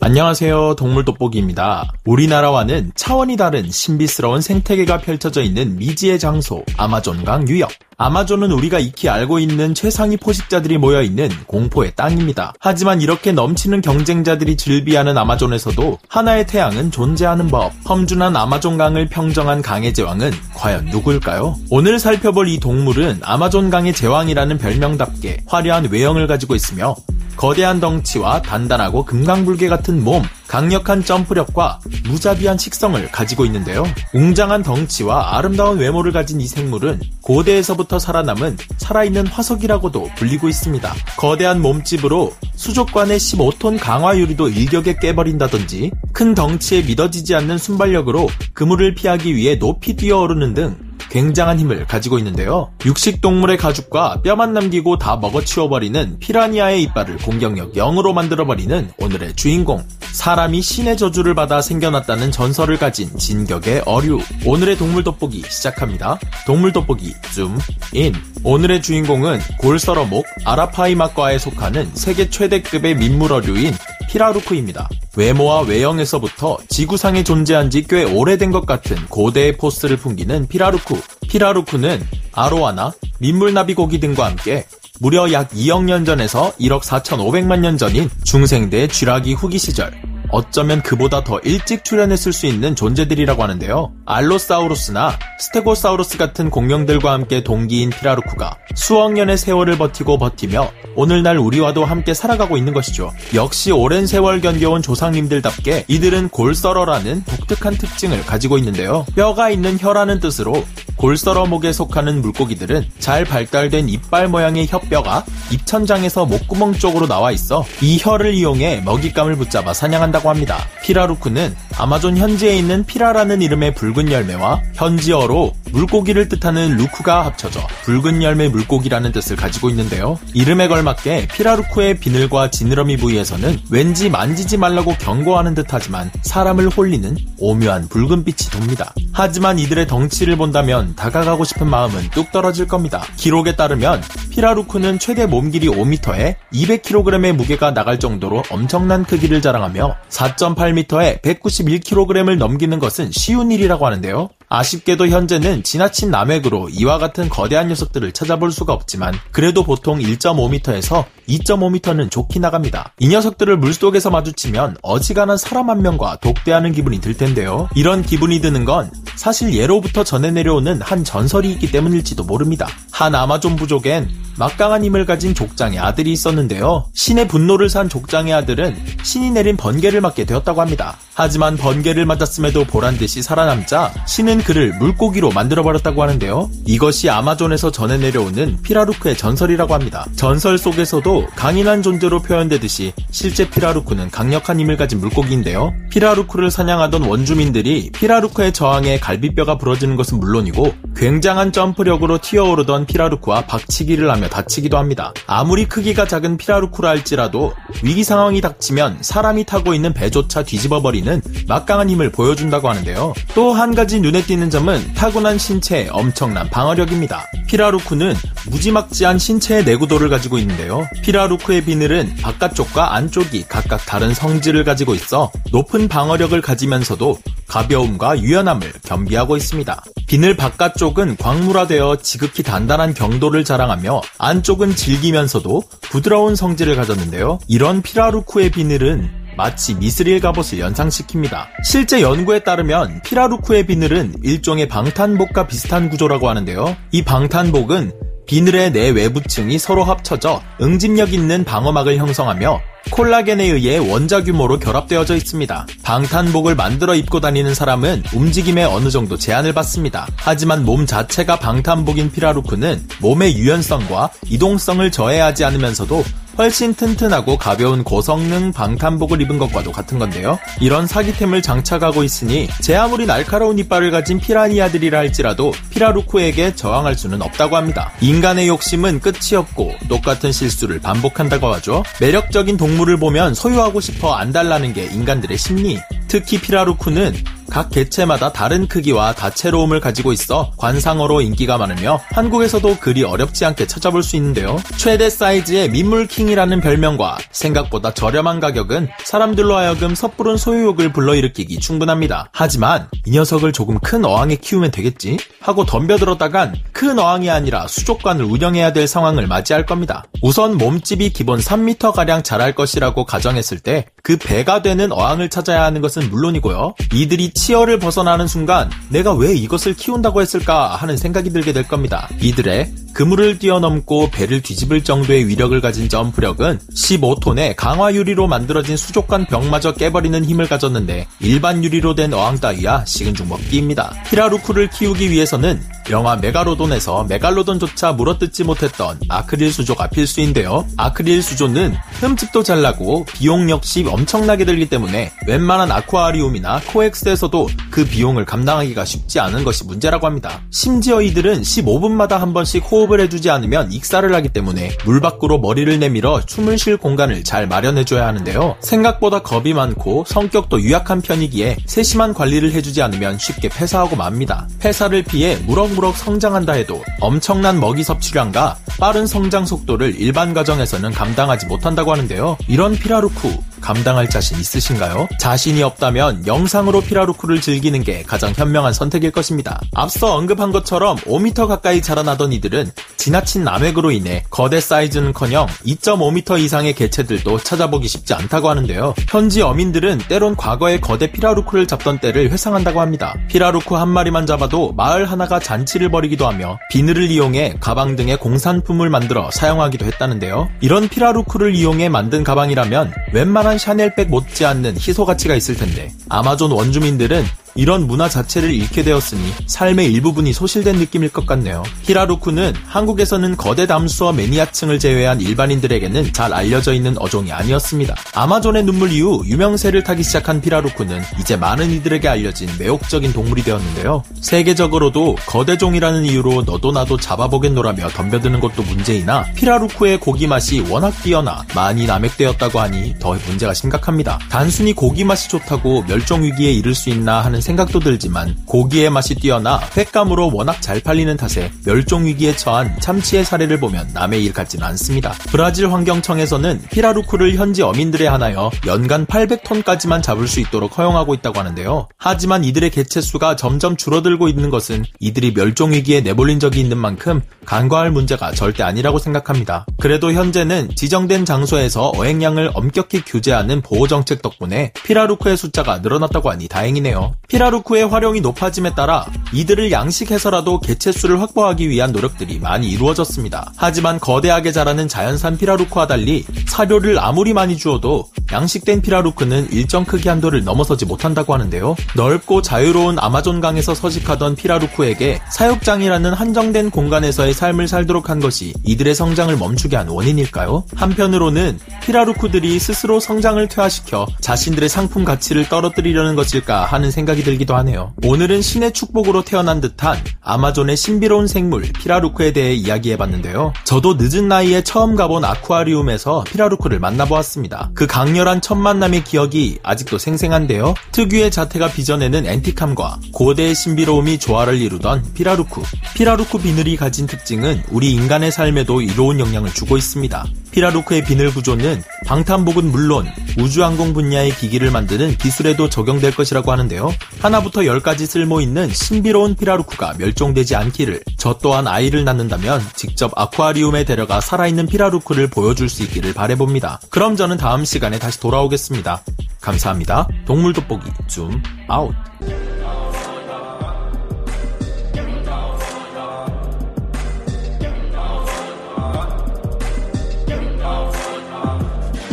안녕하세요. 동물돋보기입니다. 우리나라와는 차원이 다른 신비스러운 생태계가 펼쳐져 있는 미지의 장소 아마존강 유역. 아마존은 우리가 익히 알고 있는 최상위 포식자들이 모여있는 공포의 땅입니다. 하지만 이렇게 넘치는 경쟁자들이 즐비하는 아마존에서도 하나의 태양은 존재하는 법. 험준한 아마존강을 평정한 강의 제왕은 과연 누굴까요? 오늘 살펴볼 이 동물은 아마존강의 제왕이라는 별명답게 화려한 외형을 가지고 있으며 거대한 덩치와 단단하고 금강불개 같은 몸, 강력한 점프력과 무자비한 식성을 가지고 있는데요. 웅장한 덩치와 아름다운 외모를 가진 이 생물은 고대에서부터 살아남은 살아있는 화석이라고도 불리고 있습니다. 거대한 몸집으로 수족관의 15톤 강화유리도 일격에 깨버린다든지 큰 덩치에 믿어지지 않는 순발력으로 그물을 피하기 위해 높이 뛰어오르는 등 굉장한 힘을 가지고 있는데요. 육식동물의 가죽과 뼈만 남기고 다 먹어치워버리는 피라니아의 이빨을 공격력 0으로 만들어버리는 오늘의 주인공, 사람이 신의 저주를 받아 생겨났다는 전설을 가진 진격의 어류. 오늘의 동물돋보기 시작합니다. 동물돋보기 줌인. 오늘의 주인공은 골썰어목 아라파이마과에 속하는 세계 최대급의 민물어류인 피라루쿠입니다. 외모와 외형에서부터 지구상에 존재한 지 꽤 오래된 것 같은 고대의 포스를 풍기는 피라루쿠. 피라루쿠는 아로아나, 민물나비고기 등과 함께 무려 약 2억 년 전에서 1억 4,500만 년 전인 중생대 쥐라기 후기 시절, 어쩌면 그보다 더 일찍 출현했을 수 있는 존재들이라고 하는데요. 알로사우루스나 스테고사우루스 같은 공룡들과 함께 동기인 피라루쿠가 수억 년의 세월을 버티며 오늘날 우리와도 함께 살아가고 있는 것이죠. 역시 오랜 세월 견뎌온 조상님들답게 이들은 골썰어라는 독특한 특징을 가지고 있는데요. 뼈가 있는 혀라는 뜻으로 골썰어목에 속하는 물고기들은 잘 발달된 이빨 모양의 혓뼈가 입천장에서 목구멍 쪽으로 나와 있어 이 혀를 이용해 먹잇감을 붙잡아 사냥한다고 합니다. 피라루쿠는 아마존 현지에 있는 피라라는 이름의 붉은 열매와 현지어로 물고기를 뜻하는 루쿠가 합쳐져 붉은 열매 물고기라는 뜻을 가지고 있는데요. 이름에 걸맞게 피라루쿠의 비늘과 지느러미 부위에서는 왠지 만지지 말라고 경고하는 듯하지만 사람을 홀리는 오묘한 붉은빛이 돕니다. 하지만 이들의 덩치를 본다면 다가가고 싶은 마음은 뚝 떨어질 겁니다. 기록에 따르면 피라루쿠는 최대 몸길이 5m에 200kg의 무게가 나갈 정도로 엄청난 크기를 자랑하며 4.8m에 191kg을 넘기는 것은 쉬운 일이라고 하는데요. 아쉽게도 현재는 지나친 남획으로 이와 같은 거대한 녀석들을 찾아볼 수가 없지만 그래도 보통 1.5m에서 2.5m는 좋게 나갑니다. 이 녀석들을 물속에서 마주치면 어지간한 사람 한 명과 독대하는 기분이 들 텐데요. 이런 기분이 드는 건 사실 예로부터 전해 내려오는 한 전설이 있기 때문일지도 모릅니다. 한 아마존 부족엔 막강한 힘을 가진 족장의 아들이 있었는데요. 신의 분노를 산 족장의 아들은 신이 내린 번개를 맞게 되었다고 합니다. 하지만 번개를 맞았음에도 보란듯이 살아남자 신은 그를 물고기로 만들어버렸다고 하는데요. 이것이 아마존에서 전해 내려오는 피라루쿠의 전설이라고 합니다. 전설 속에서도 강인한 존재로 표현되듯이 실제 피라루쿠는 강력한 힘을 가진 물고기인데요. 피라루쿠를 사냥하던 원주민들이 피라루쿠의 저항에 갈비뼈가 부러지는 것은 물론이고 굉장한 점프력으로 튀어오르던 피라루쿠와 박치기를 하며 다치기도 합니다. 아무리 크기가 작은 피라루쿠라 할지라도 위기 상황이 닥치면 사람이 타고 있는 배조차 뒤집어버리는 막강한 힘을 보여준다고 하는데요. 또 한 가지 눈에 띄는 점은 타고난 신체의 엄청난 방어력입니다. 피라루쿠는 무지막지한 신체의 내구도를 가지고 있는데요. 피라루쿠의 비늘은 바깥쪽과 안쪽이 각각 다른 성질을 가지고 있어 높은 방어력을 가지면서도 가벼움과 유연함을 겸비하고 있습니다. 비늘 바깥쪽은 광물화되어 지극히 단단한 경도를 자랑하며 안쪽은 질기면서도 부드러운 성질을 가졌는데요. 이런 피라루쿠의 비늘은 마치 미스릴 갑옷을 연상시킵니다. 실제 연구에 따르면 피라루쿠의 비늘은 일종의 방탄복과 비슷한 구조라고 하는데요. 이 방탄복은 비늘의 내 외부층이 서로 합쳐져 응집력 있는 방어막을 형성하며 콜라겐에 의해 원자 규모로 결합되어져 있습니다. 방탄복을 만들어 입고 다니는 사람은 움직임에 어느 정도 제한을 받습니다. 하지만 몸 자체가 방탄복인 피라루쿠는 몸의 유연성과 이동성을 저해하지 않으면서도 훨씬 튼튼하고 가벼운 고성능 방탄복을 입은 것과도 같은 건데요. 이런 사기템을 장착하고 있으니 제 아무리 날카로운 이빨을 가진 피라니아들이라 할지라도 피라루쿠에게 저항할 수는 없다고 합니다. 인간의 욕심은 끝이 없고 똑같은 실수를 반복한다고 하죠. 매력적인 동물을 보면 소유하고 싶어 안달나는 게 인간들의 심리. 특히 피라루쿠는 각 개체마다 다른 크기와 다채로움을 가지고 있어 관상어로 인기가 많으며 한국에서도 그리 어렵지 않게 찾아볼 수 있는데요. 최대 사이즈의 민물킹이라는 별명과 생각보다 저렴한 가격은 사람들로 하여금 섣부른 소유욕을 불러일으키기 충분합니다. 하지만 이 녀석을 조금 큰 어항에 키우면 되겠지? 하고 덤벼들었다간 큰 어항이 아니라 수족관을 운영해야 될 상황을 맞이할 겁니다. 우선 몸집이 기본 3m가량 자랄 것이라고 가정했을 때 그 배가 되는 어항을 찾아야 하는 것은 물론이고요. 이들이 치어를 벗어나는 순간 내가 왜 이것을 키운다고 했을까 하는 생각이 들게 될 겁니다. 이들의 그물을 뛰어넘고 배를 뒤집을 정도의 위력을 가진 점프력은 15톤의 강화 유리로 만들어진 수족관 벽마저 깨버리는 힘을 가졌는데 일반 유리로 된 어항 따위야 식은 죽 먹기입니다. 피라루쿠를 키우기 위해서는 영화 메가로돈에서 메갈로돈조차 물어뜯지 못했던 아크릴 수조가 필수인데요. 아크릴 수조는 흠집도 잘 나고 비용 역시 엄청나게 들기 때문에 웬만한 아쿠아리움이나 코엑스에서도 그 비용을 감당하기가 쉽지 않은 것이 문제라고 합니다. 심지어 이들은 15분마다 한 번씩 호흡을 해주지 않으면 익사를 하기 때문에 물 밖으로 머리를 내밀어 숨을 쉴 공간을 잘 마련해줘야 하는데요. 생각보다 겁이 많고 성격도 유약한 편이기에 세심한 관리를 해주지 않으면 쉽게 폐사하고 맙니다. 폐사를 피해 무럭무럭 성장한다 해도 엄청난 먹이 섭취량과 빠른 성장 속도를 일반 가정에서는 감당하지 못한다고 하는데요. 이런 피라루쿠 감당할 자신 있으신가요? 자신이 없다면 영상으로 피라루쿠를 즐기는 게 가장 현명한 선택일 것입니다. 앞서 언급한 것처럼 5m 가까이 자라나던 이들은 지나친 남획으로 인해 거대 사이즈는커녕 2.5m 이상의 개체들도 찾아보기 쉽지 않다고 하는데요. 현지 어민들은 때론 과거에 거대 피라루쿠를 잡던 때를 회상한다고 합니다. 피라루쿠 한 마리만 잡아도 마을 하나가 잔치를 벌이기도 하며 비늘을 이용해 가방 등의 공산품을 만들어 사용하기도 했다는데요. 이런 피라루쿠를 이용해 만든 가방이라면 웬만한 샤넬백 못지않는 희소가치가 있을 텐데 아마존 원주민들은 이런 문화 자체를 잃게 되었으니 삶의 일부분이 소실된 느낌일 것 같네요. 피라루쿠는 한국에서는 거대 담수어 매니아층을 제외한 일반인들에게는 잘 알려져 있는 어종이 아니었습니다. 아마존의 눈물 이후 유명세를 타기 시작한 피라루쿠는 이제 많은 이들에게 알려진 매혹적인 동물이 되었는데요. 세계적으로도 거대종이라는 이유로 너도 나도 잡아보겠노라며 덤벼드는 것도 문제이나 피라루쿠의 고기 맛이 워낙 뛰어나 많이 남획되었다고 하니 더 문제가 심각합니다. 단순히 고기 맛이 좋다고 멸종위기에 이를 수 있나 하는 생각도 들지만 고기의 맛이 뛰어나 횟감으로 워낙 잘 팔리는 탓에 멸종위기에 처한 참치의 사례를 보면 남의 일 같진 않습니다. 브라질 환경청에서는 피라루쿠를 현지 어민들에 한하여 연간 800톤까지만 잡을 수 있도록 허용하고 있다고 하는데요. 하지만 이들의 개체수가 점점 줄어들고 있는 것은 이들이 멸종위기에 내몰린 적이 있는 만큼 간과할 문제가 절대 아니라고 생각합니다. 그래도 현재는 지정된 장소에서 어획량을 엄격히 규제하는 보호정책 덕분에 피라루쿠의 숫자가 늘어났다고 하니 다행이네요. 피라루쿠의 활용이 높아짐에 따라 이들을 양식해서라도 개체수를 확보하기 위한 노력들이 많이 이루어졌습니다. 하지만 거대하게 자라는 자연산 피라루쿠와 달리 사료를 아무리 많이 주어도 양식된 피라루쿠는 일정 크기 한도를 넘어서지 못한다고 하는데요. 넓고 자유로운 아마존강에서 서식하던 피라루쿠에게 사육장이라는 한정된 공간에서의 삶을 살도록 한 것이 이들의 성장을 멈추게 한 원인일까요? 한편으로는 피라루쿠들이 스스로 성장을 퇴화시켜 자신들의 상품 가치를 떨어뜨리려는 것일까 하는 생각이 들기도 하네요. 오늘은 신의 축복으로 태어난 듯한 아마존의 신비로운 생물 피라루쿠에 대해 이야기해봤는데요. 저도 늦은 나이에 처음 가본 아쿠아리움에서 피라루쿠를 만나보았습니다. 그 강렬한 첫 만남의 기억이 아직도 생생한데요. 특유의 자태가 빚어내는 앤틱함과 고대의 신비로움이 조화를 이루던 피라루쿠. 피라루쿠 비늘이 가진 특징은 우리 인간의 삶에도 이로운 영향을 주고 있습니다. 피라루쿠의 비늘 구조는 방탄복은 물론 우주항공 분야의 기기를 만드는 기술에도 적용될 것이라고 하는데요. 하나부터 10가지 쓸모있는 신비로운 피라루쿠가 멸종되지 않기를, 저 또한 아이를 낳는다면 직접 아쿠아리움에 데려가 살아있는 피라루쿠를 보여줄 수 있기를 바라봅니다. 그럼 저는 다음 시간에 다시 돌아오겠습니다. 감사합니다. 동물돋보기 줌 아웃.